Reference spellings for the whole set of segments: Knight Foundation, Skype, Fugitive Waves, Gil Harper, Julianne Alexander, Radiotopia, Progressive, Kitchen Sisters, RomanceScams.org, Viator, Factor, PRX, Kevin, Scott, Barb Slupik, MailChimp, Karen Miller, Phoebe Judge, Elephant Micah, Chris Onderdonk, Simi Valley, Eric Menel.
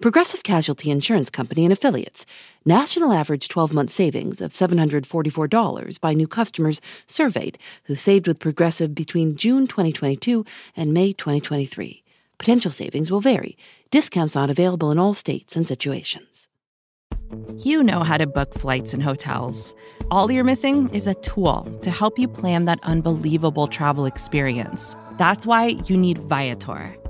Progressive Casualty Insurance Company and Affiliates. National average 12-month savings of $744 by new customers surveyed who saved with Progressive between June 2022 and May 2023. Potential savings will vary. Discounts not available in all states and situations. You know how to book flights and hotels. All you're missing is a tool to help you plan that unbelievable travel experience. That's why you need Viator.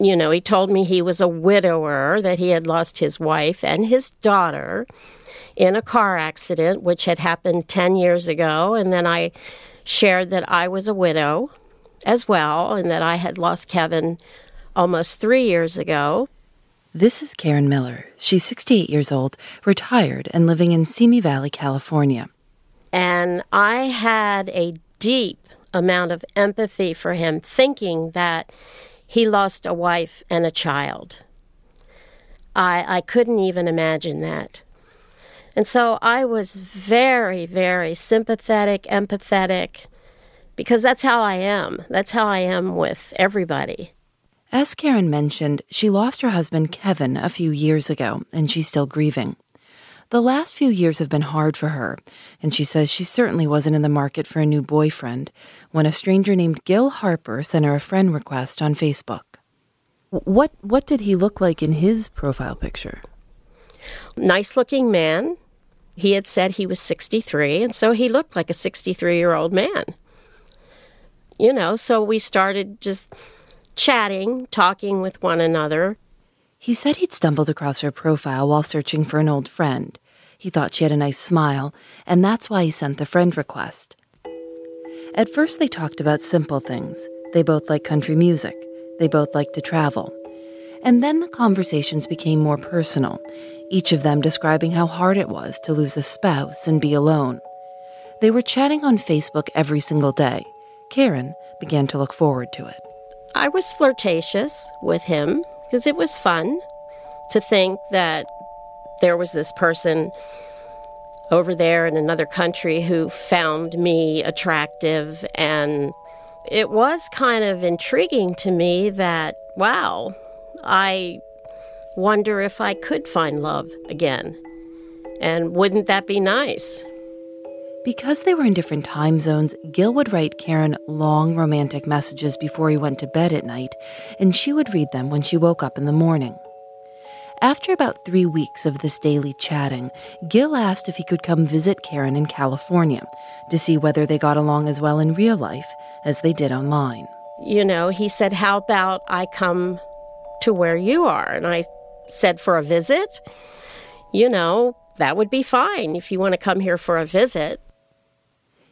You know, he told me he was a widower, that he had lost his wife and his daughter in a car accident, which had happened 10 years ago. And then I shared that I was a widow as well, and that I had lost Kevin almost 3 years ago. This is Karen Miller. She's 68 years old, retired, and living in Simi Valley, California. And I had a deep amount of empathy for him, thinking that he lost a wife and a child. I couldn't even imagine that. And so I was very, very sympathetic, empathetic, because that's how I am. That's how I am with everybody. As Karen mentioned, she lost her husband, Kevin, a few years ago, and she's still grieving. The last few years have been hard for her, and she says she certainly wasn't in the market for a new boyfriend when a stranger named Gil Harper sent her a friend request on Facebook. What did he look like in his profile picture? Nice-looking man. He had said he was 63, and so he looked like a 63-year-old man. You know, so we started just chatting, talking with one another. He said he'd stumbled across her profile while searching for an old friend. He thought she had a nice smile, and that's why he sent the friend request. At first, they talked about simple things. They both like country music. They both like to travel. And then the conversations became more personal, each of them describing how hard it was to lose a spouse and be alone. They were chatting on Facebook every single day. Karen began to look forward to it. I was flirtatious with him because it was fun to think that there was this person over there in another country who found me attractive. And it was kind of intriguing to me that, wow, I wonder if I could find love again. And wouldn't that be nice? Because they were in different time zones, Gil would write Karen long romantic messages before he went to bed at night, and she would read them when she woke up in the morning. After about 3 weeks of this daily chatting, Gil asked if he could come visit Karen in California to see whether they got along as well in real life as they did online. You know, he said, how about I come to where you are? And I said, for a visit? You know, that would be fine if you want to come here for a visit.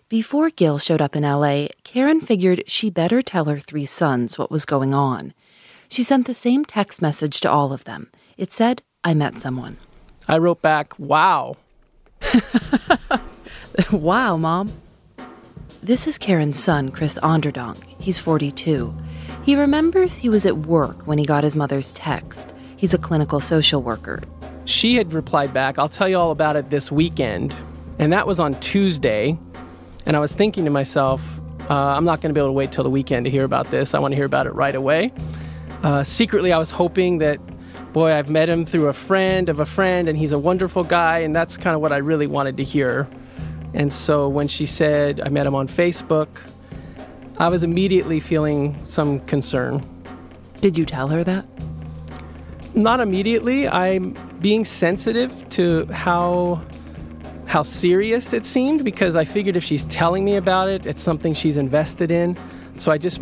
Before Gil showed up in L.A., Karen figured she better tell her 3 sons what was going on. She sent the same text message to all of them. It said, I met someone. I wrote back, wow. Wow, Mom. This is Karen's son, Chris Onderdonk. He's 42. He remembers he was at work when he got his mother's text. He's a clinical social worker. She had replied back, I'll tell you all about it this weekend. And that was on Tuesday. And I was thinking to myself, I'm not going to be able to wait till the weekend to hear about this. I want to hear about it right away. Secretly, I was hoping that, boy, I've met him through a friend of a friend, and he's a wonderful guy, and that's kind of what I really wanted to hear. And so when she said I met him on Facebook, I was immediately feeling some concern. Did you tell her that? Not immediately. I'm being sensitive to how how serious it seemed, because I figured if she's telling me about it, it's something she's invested in. So I just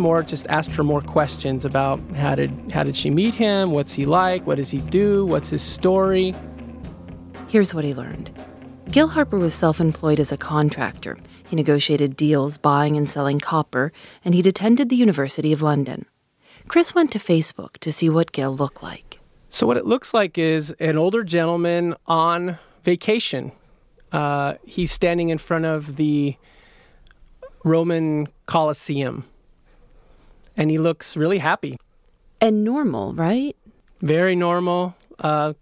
asked her more questions about how did she meet him, what's he like, what does he do, what's his story. Here's what he learned. Gil Harper was self-employed as a contractor. He negotiated deals buying and selling copper, and he'd attended the University of London. Chris went to Facebook to see what Gil looked like. So what it looks like is an older gentleman on vacation. He's standing in front of the Roman Colosseum. And he looks really happy. And normal, right? Very normal,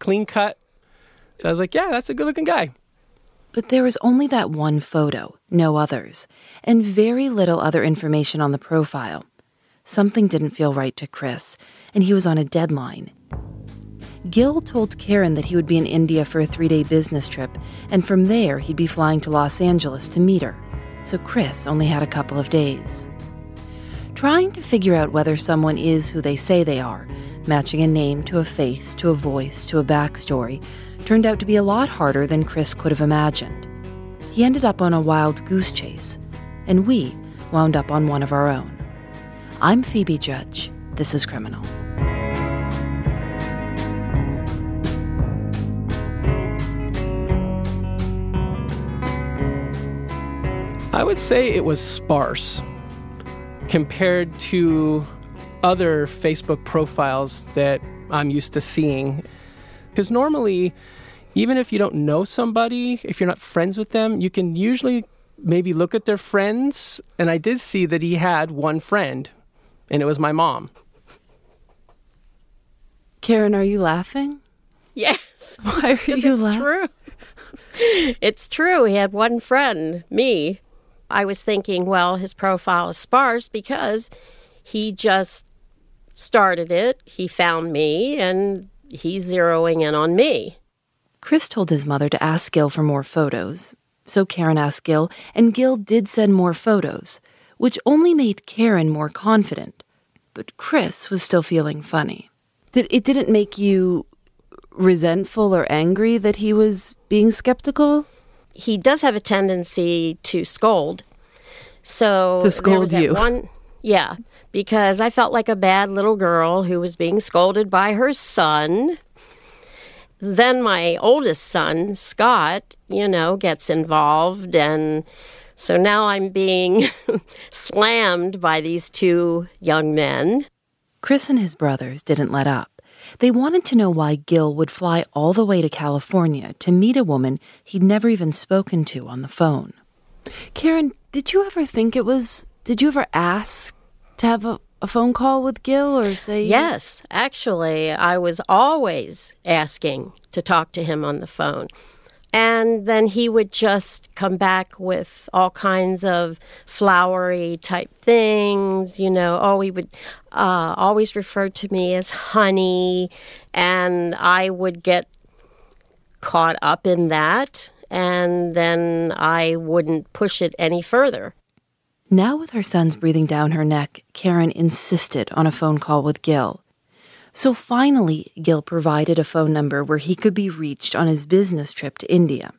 clean cut. So I was like, yeah, that's a good-looking guy. But there was only that one photo, no others, and very little other information on the profile. Something didn't feel right to Chris, and he was on a deadline. Gil told Karen that he would be in India for a 3-day business trip, and from there he'd be flying to Los Angeles to meet her. So Chris only had a couple of days. Trying to figure out whether someone is who they say they are, matching a name to a face, to a voice, to a backstory, turned out to be a lot harder than Chris could have imagined. He ended up on a wild goose chase, and we wound up on one of our own. I'm Phoebe Judge. This is Criminal. I would say it was sparse compared to other Facebook profiles that I'm used to seeing. Because normally, even if you don't know somebody, if you're not friends with them, you can usually maybe look at their friends. And I did see that he had one friend, and it was my mom. Karen, are you laughing? Yes. Why are you laughing? It's true. It's true. He had one friend, me. I was thinking, well, his profile is sparse because he just started it. He found me, and he's zeroing in on me. Chris told his mother to ask Gil for more photos. So Karen asked Gil, and Gil did send more photos, which only made Karen more confident. But Chris was still feeling funny. It didn't make you resentful or angry that he was being skeptical? He does have a tendency to scold. So to scold you. Yeah, because I felt like a bad little girl who was being scolded by her son. Then my oldest son, Scott, gets involved. And so now I'm being slammed by these two young men. Chris and his brothers didn't let up. They wanted to know why Gil would fly all the way to California to meet a woman he'd never even spoken to on the phone. Karen, did you ever think it was... Did you ever ask to have a phone call with Gil or say... Yes, actually, I was always asking to talk to him on the phone. And then he would just come back with all kinds of flowery type things, he would always refer to me as honey, and I would get caught up in that, and then I wouldn't push it any further. Now with her sons breathing down her neck, Karen insisted on a phone call with Gil. So finally, Gil provided a phone number where he could be reached on his business trip to India.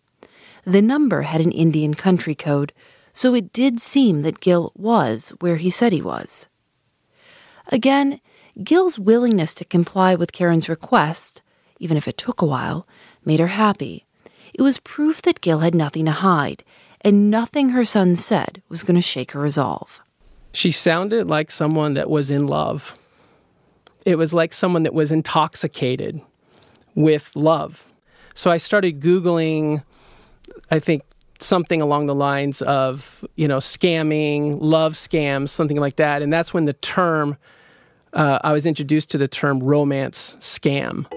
The number had an Indian country code, so it did seem that Gil was where he said he was. Again, Gil's willingness to comply with Karen's request, even if it took a while, made her happy. It was proof that Gil had nothing to hide, and nothing her son said was going to shake her resolve. She sounded like someone that was in love. It was like someone that was intoxicated with love. So I started Googling, I think, something along the lines of, scamming, love scams, something like that. And that's when the term, I was introduced to the term romance scam.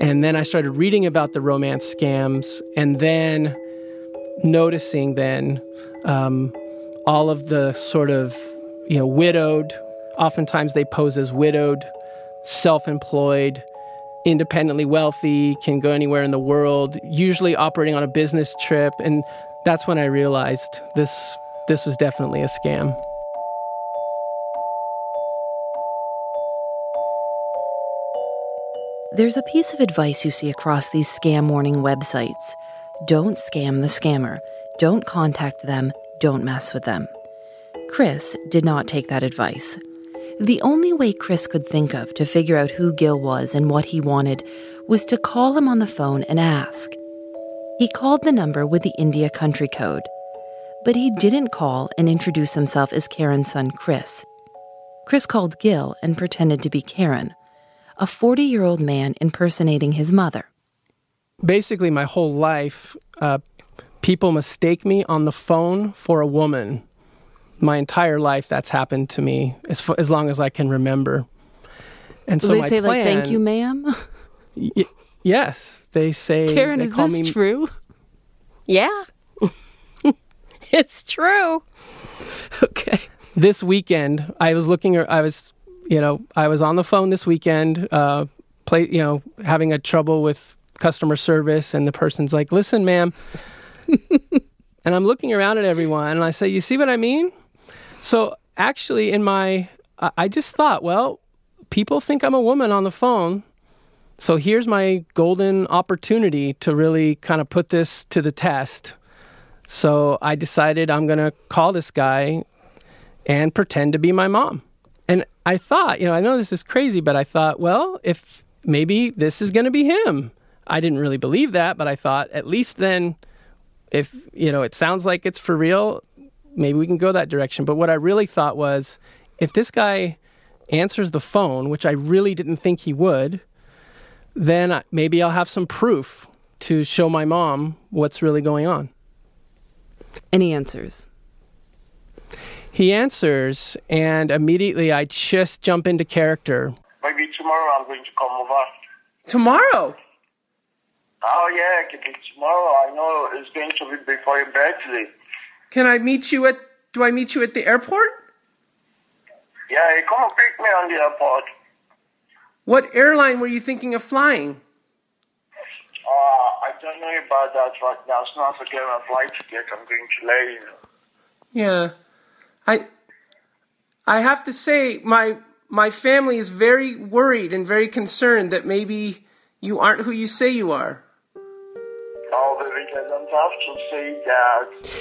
And then I started reading about the romance scams, and then noticing then all of the sort of, widowed, oftentimes they pose as widowed, self-employed, independently wealthy, can go anywhere in the world, usually operating on a business trip. And that's when I realized this was definitely a scam. There's a piece of advice you see across these scam warning websites. Don't scam the scammer. Don't contact them. Don't mess with them. Chris did not take that advice. The only way Chris could think of to figure out who Gil was and what he wanted was to call him on the phone and ask. He called the number with the India country code, but he didn't call and introduce himself as Karen's son, Chris. Chris called Gil and pretended to be Karen, a 40-year-old man impersonating his mother. Basically, my whole life, people mistake me on the phone for a woman. My entire life, that's happened to me as long as I can remember. And so my plan... They say, like, thank you, ma'am? Yes. They say... Karen, is this true? Yeah. It's true. Okay. This weekend, I was on the phone this weekend, having a trouble with customer service, and the person's like, listen, ma'am. And I'm looking around at everyone, and I say, you see what I mean? So actually, I just thought, well, people think I'm a woman on the phone, so here's my golden opportunity to really kind of put this to the test. So I decided I'm going to call this guy and pretend to be my mom. And I thought, I know this is crazy, but I thought, well, if maybe this is going to be him. I didn't really believe that, but I thought, at least then, if, it sounds like it's for real, maybe we can go that direction. But what I really thought was, if this guy answers the phone, which I really didn't think he would, then maybe I'll have some proof to show my mom what's really going on. And he answers. He answers, and immediately I just jump into character. Maybe tomorrow I'm going to come over. Tomorrow? Oh, yeah, tomorrow. I know it's going to be before your birthday. Can I meet you at... Do I meet you at the airport? Yeah, come and pick me on the airport. What airline were you thinking of flying? I don't know about that right now. It's not a game of flight ticket. I'm going to let you know. Yeah. I have to say, my family is very worried and very concerned that maybe you aren't who you say you are.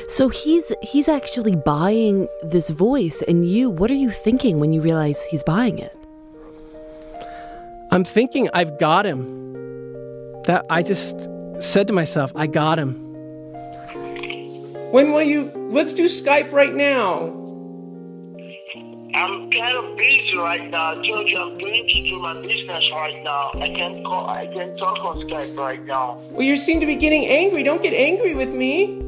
So he's actually buying this voice, and you, what are you thinking when you realize he's buying it? I'm thinking I've got him. That I just said to myself, I got him. Let's do Skype right now. I'm kind of busy right now. I told you I'm going to do my business right now. I can't talk on Skype right now. Well, you seem to be getting angry. Don't get angry with me.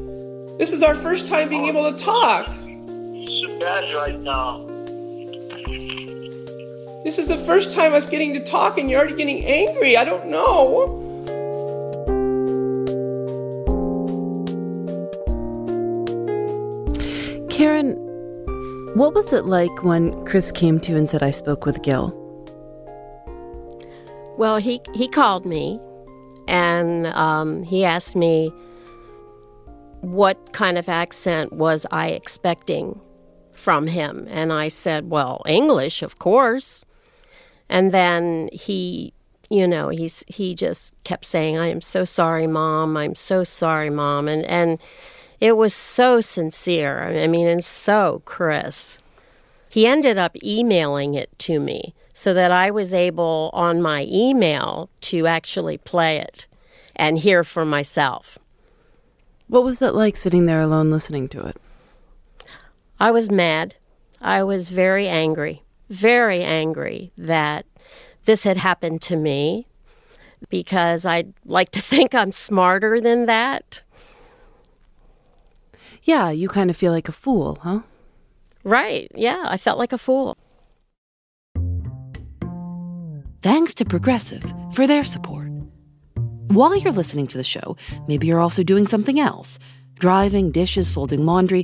This is our first time being able to talk. It's bad right now. This is the first time us getting to talk, and you're already getting angry. I don't know. Karen, what was it like when Chris came to you and said, I spoke with Gil? Well, he called me, and he asked me what kind of accent was I expecting from him. And I said, well, English, of course. And then he just kept saying, I am so sorry, Mom. I'm so sorry, Mom. And it was so sincere, and so Chris. He ended up emailing it to me so that I was able, on my email, to actually play it and hear for myself. What was that like, sitting there alone listening to it? I was mad. I was very angry that this had happened to me, because I'd like to think I'm smarter than that. Yeah, you kind of feel like a fool, huh? Right, yeah, I felt like a fool. Thanks to Progressive for their support. While you're listening to the show, maybe you're also doing something else. Driving, dishes, folding laundry.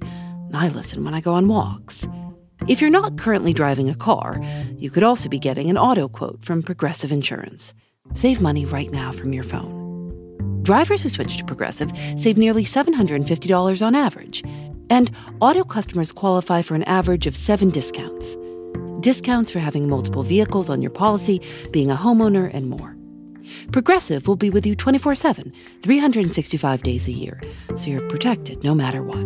I listen when I go on walks. If you're not currently driving a car, you could also be getting an auto quote from Progressive Insurance. Save money right now from your phone. Drivers who switch to Progressive save nearly $750 on average. And auto customers qualify for an average of 7 discounts. Discounts for having multiple vehicles on your policy, being a homeowner, and more. Progressive will be with you 24/7, 365 days a year, so you're protected no matter what.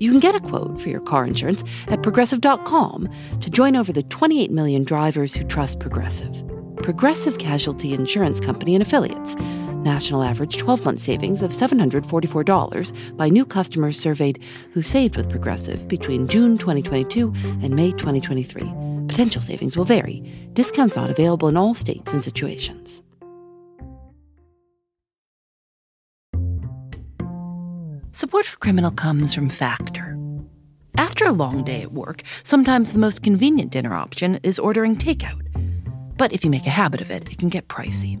You can get a quote for your car insurance at Progressive.com to join over the 28 million drivers who trust Progressive. Progressive Casualty Insurance Company and Affiliates. National average 12-month savings of $744 by new customers surveyed who saved with Progressive between June 2022 and May 2023. Potential savings will vary. Discounts not available in all states and situations. Support for Criminal comes from Factor. After a long day at work, sometimes the most convenient dinner option is ordering takeout. But if you make a habit of it, it can get pricey.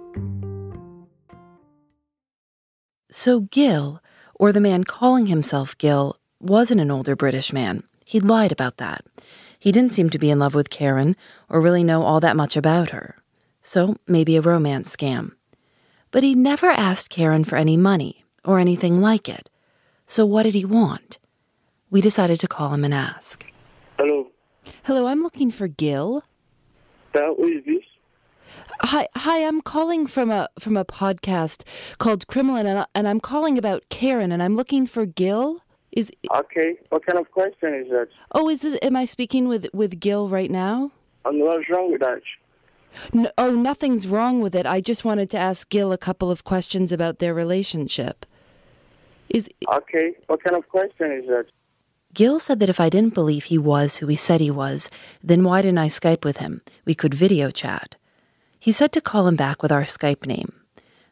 So Gil, or the man calling himself Gil, wasn't an older British man. He'd lied about that. He didn't seem to be in love with Karen or really know all that much about her. So maybe a romance scam. But he never asked Karen for any money or anything like it. So what did he want? We decided to call him and ask. Hello. Hello, I'm looking for Gil. Who is this? Hi. I'm calling from a podcast called Criminal, and I'm calling about Karen, and I'm looking for Gil. Okay. What kind of question is that? Oh, am I speaking with Gil right now? And what's wrong with that? No, nothing's wrong with it. I just wanted to ask Gil a couple of questions about their relationship. Okay. What kind of question is that? Gil said that if I didn't believe he was who he said he was, then why didn't I Skype with him? We could video chat. He said to call him back with our Skype name.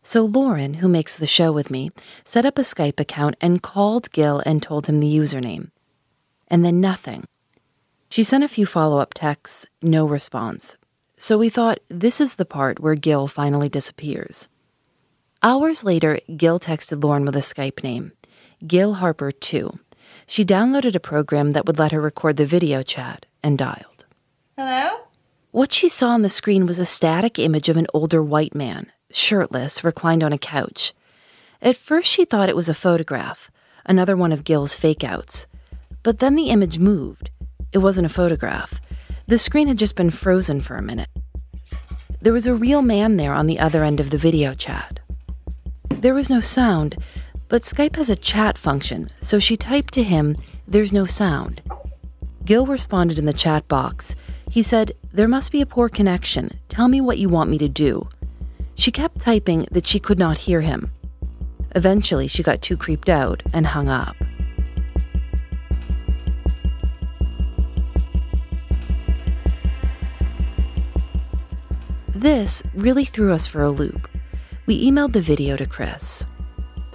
So Lauren, who makes the show with me, set up a Skype account and called Gil and told him the username. And then nothing. She sent a few follow-up texts, no response. So we thought, this is the part where Gil finally disappears. Hours later, Gil texted Lauren with a Skype name, Gil Harper 2. She downloaded a program that would let her record the video chat and dialed. Hello? What she saw on the screen was a static image of an older white man, shirtless, reclined on a couch. At first she thought it was a photograph, another one of Gil's fake-outs. But then the image moved. It wasn't a photograph. The screen had just been frozen for a minute. There was a real man there on the other end of the video chat. There was no sound, but Skype has a chat function, so she typed to him, "There's no sound." Gil responded in the chat box. He said, "There must be a poor connection. Tell me what you want me to do." She kept typing that she could not hear him. Eventually, she got too creeped out and hung up. This really threw us for a loop. We emailed the video to Chris.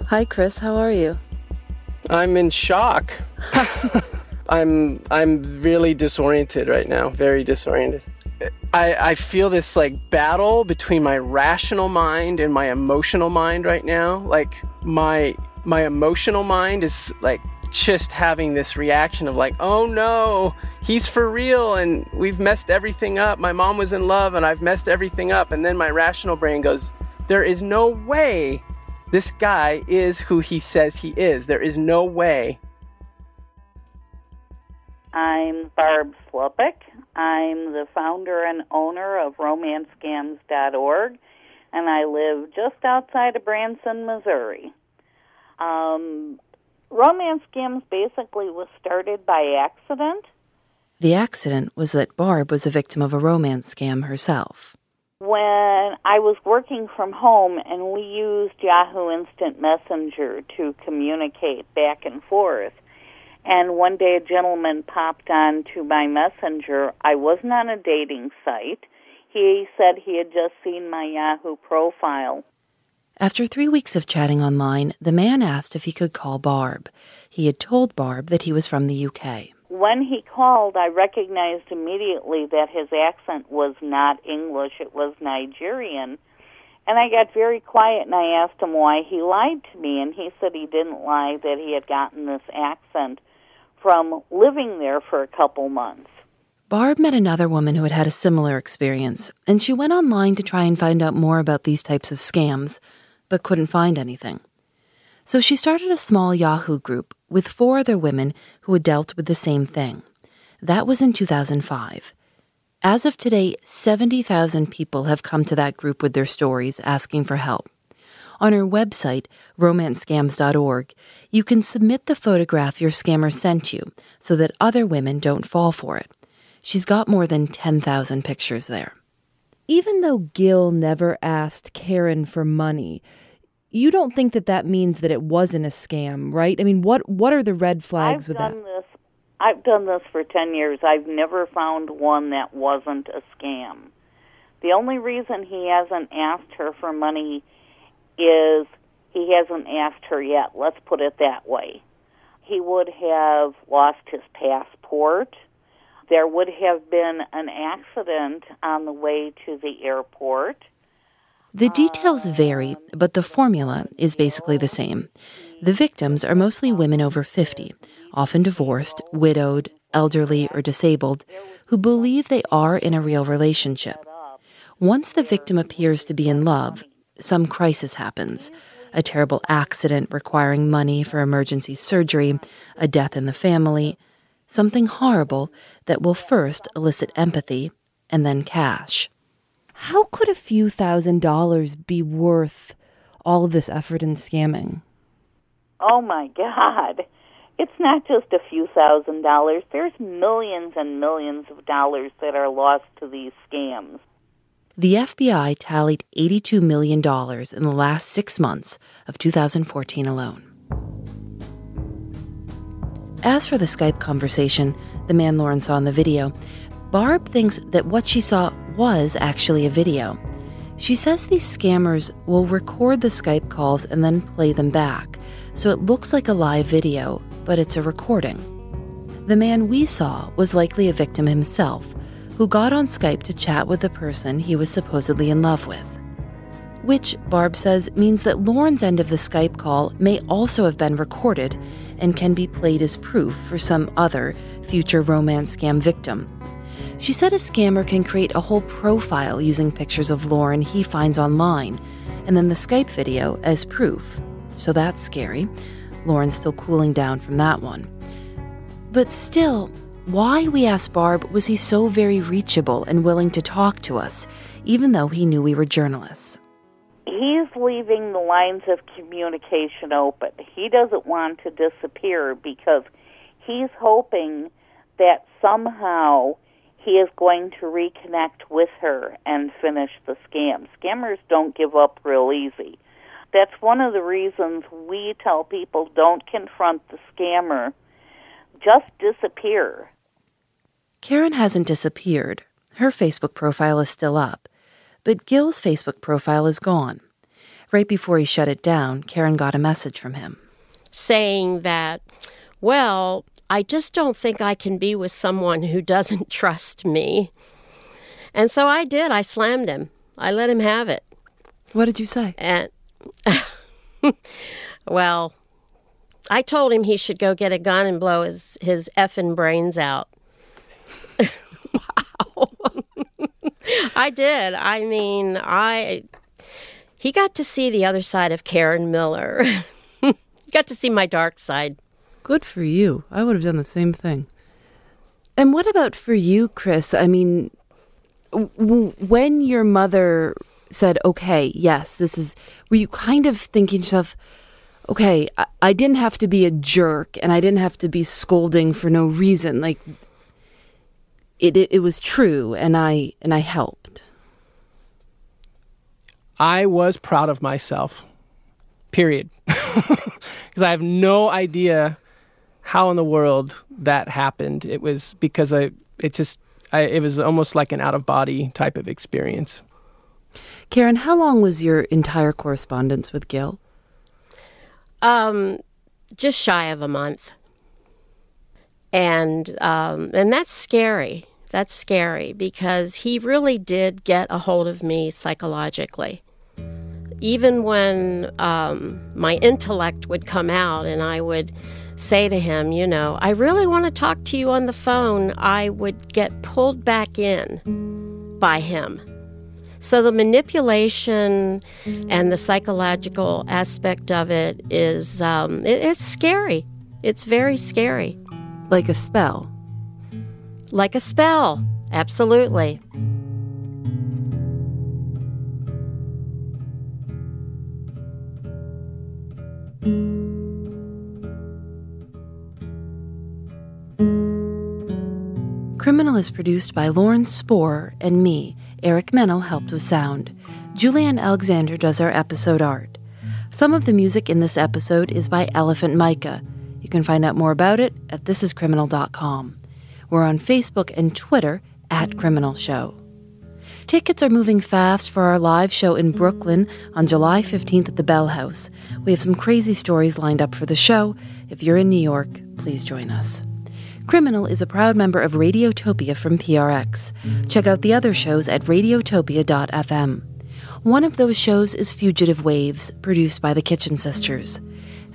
Hi, Chris. How are you? I'm in shock. I'm really disoriented right now, very disoriented. I feel this like battle between my rational mind and my emotional mind right now. Like my emotional mind is like just having this reaction of like, oh no, he's for real and we've messed everything up. My mom was in love and I've messed everything up. And then my rational brain goes, there is no way this guy is who he says he is. There is no way. I'm Barb Slupik. I'm the founder and owner of RomanceScams.org, and I live just outside of Branson, Missouri. Romance Scams basically was started by accident. The accident was that Barb was a victim of a romance scam herself. When I I was working from home, and we used Yahoo Instant Messenger to communicate back and forth. And one day a gentleman popped on to my messenger. I wasn't on a dating site. He said he had just seen my Yahoo profile. After 3 weeks of chatting online, the man asked if he could call Barb. He had told Barb that he was from the UK. When he called, I recognized immediately that his accent was not English, it was Nigerian. And I got very quiet, and I asked him why he lied to me, and he said he didn't lie, that he had gotten this accent from living there for a couple months. Barb met another woman who had had a similar experience, and she went online to try and find out more about these types of scams, but couldn't find anything. So she started a small Yahoo group with 4 other women who had dealt with the same thing. That was in 2005. As of today, 70,000 people have come to that group with their stories asking for help. On her website, RomanceScams.org, you can submit the photograph your scammer sent you so that other women don't fall for it. She's got more than 10,000 pictures there. Even though Gil never asked Karen for money, you don't think that that means that it wasn't a scam, right? I mean, what are the red flags with that? I've done this for 10 years. I've never found one that wasn't a scam. The only reason he hasn't asked her for money is he hasn't asked her yet. Let's put it that way. He would have lost his passport. There would have been an accident on the way to the airport. The details vary, but the formula is basically the same. The victims are mostly women over 50, often divorced, widowed, elderly, or disabled, who believe they are in a real relationship. Once the victim appears to be in love, some crisis happens. A terrible accident requiring money for emergency surgery, a death in the family, something horrible that will first elicit empathy and then cash. How could a few $1,000s be worth all of this effort in scamming? Oh, my God. It's not just a few $1,000s. There's millions and millions of dollars that are lost to these scams. The FBI tallied $82 million in the last 6 months of 2014 alone. As for the Skype conversation, the man Lauren saw in the video, Barb thinks that what she saw was actually a video. She says these scammers will record the Skype calls and then play them back, so it looks like a live video, but it's a recording. The man we saw was likely a victim himself, who got on Skype to chat with the person he was supposedly in love with. Which, Barb says, means that Lauren's end of the Skype call may also have been recorded and can be played as proof for some other future romance scam victim. She said a scammer can create a whole profile using pictures of Lauren he finds online, and then the Skype video as proof. So that's scary. Lauren's still cooling down from that one. But still, why, we asked Barb, was he so very reachable and willing to talk to us, even though he knew we were journalists? He's leaving the lines of communication open. He doesn't want to disappear because he's hoping that somehow he is going to reconnect with her and finish the scam. Scammers don't give up real easy. That's one of the reasons we tell people don't confront the scammer. Just disappear. Karen hasn't disappeared. Her Facebook profile is still up. But Gil's Facebook profile is gone. Right before he shut it down, Karen got a message from him. Saying that, well, I just don't think I can be with someone who doesn't trust me. And so I did. I slammed him. I let him have it. What did you say? And well, I told him he should go get a gun and blow his effing brains out. Wow. I did. I mean, he got to see the other side of Karen Miller. Got to see my dark side. Good for you. I would have done the same thing. And what about for you, Chris? I mean, when your mother said, okay, yes, this is, were you kind of thinking to yourself, okay, I didn't have to be a jerk and I didn't have to be scolding for no reason. Like, it was true and I helped. I was proud of myself, period. Because I have no idea how in the world that happened. It was because it was almost like an out-of-body type of experience. Karen, how long was your entire correspondence with Gil? Just shy of a month. And that's scary. That's scary because he really did get a hold of me psychologically. Even when my intellect would come out and I would say to him, you know, I really want to talk to you on the phone, I would get pulled back in by him. So the manipulation and the psychological aspect of it is, it's scary. It's very scary. Like a spell. Like a spell, absolutely. Criminal is produced by Lauren Spore and me. Eric Menel helped with sound. Julianne Alexander does our episode art. Some of the music in this episode is by Elephant Micah. You can find out more about it at thisiscriminal.com. We're on Facebook and Twitter @Criminal Show. Tickets are moving fast for our live show in Brooklyn on July 15th at the Bell House. We have some crazy stories lined up for the show. If you're in New York, please join us. Criminal is a proud member of Radiotopia from PRX. Check out the other shows at radiotopia.fm. One of those shows is Fugitive Waves, produced by the Kitchen Sisters.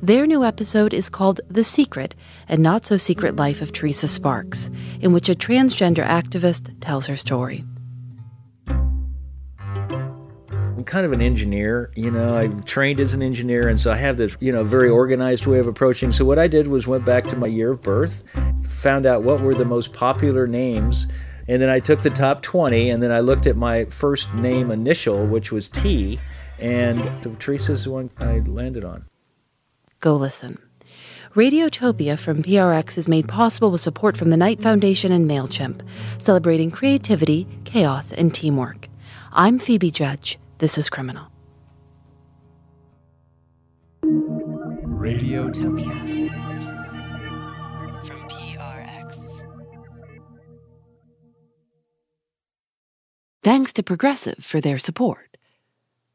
Their new episode is called The Secret and Not-So-Secret Life of Teresa Sparks, in which a transgender activist tells her story. I'm kind of an engineer, you know, I trained as an engineer, and so I have this, you know, very organized way of approaching. So what I did was went back to my year of birth, found out what were the most popular names, and then I took the top 20, and then I looked at my first name initial, which was T, and Teresa's the one I landed on. Go listen. Radiotopia from PRX is made possible with support from the Knight Foundation and MailChimp, celebrating creativity, chaos, and teamwork. I'm Phoebe Judge. This is Criminal. Radiotopia from PRX. Thanks to Progressive for their support.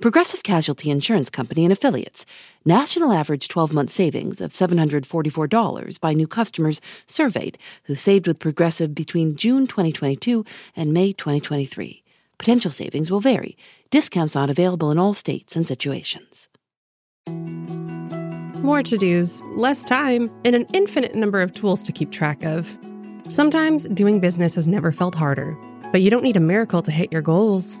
Progressive Casualty Insurance Company and Affiliates. National average 12-month savings of $744 by new customers surveyed who saved with Progressive between June 2022 and May 2023. Potential savings will vary. Discounts not available in all states and situations. More to-dos, less time, and an infinite number of tools to keep track of. Sometimes doing business has never felt harder, but you don't need a miracle to hit your goals.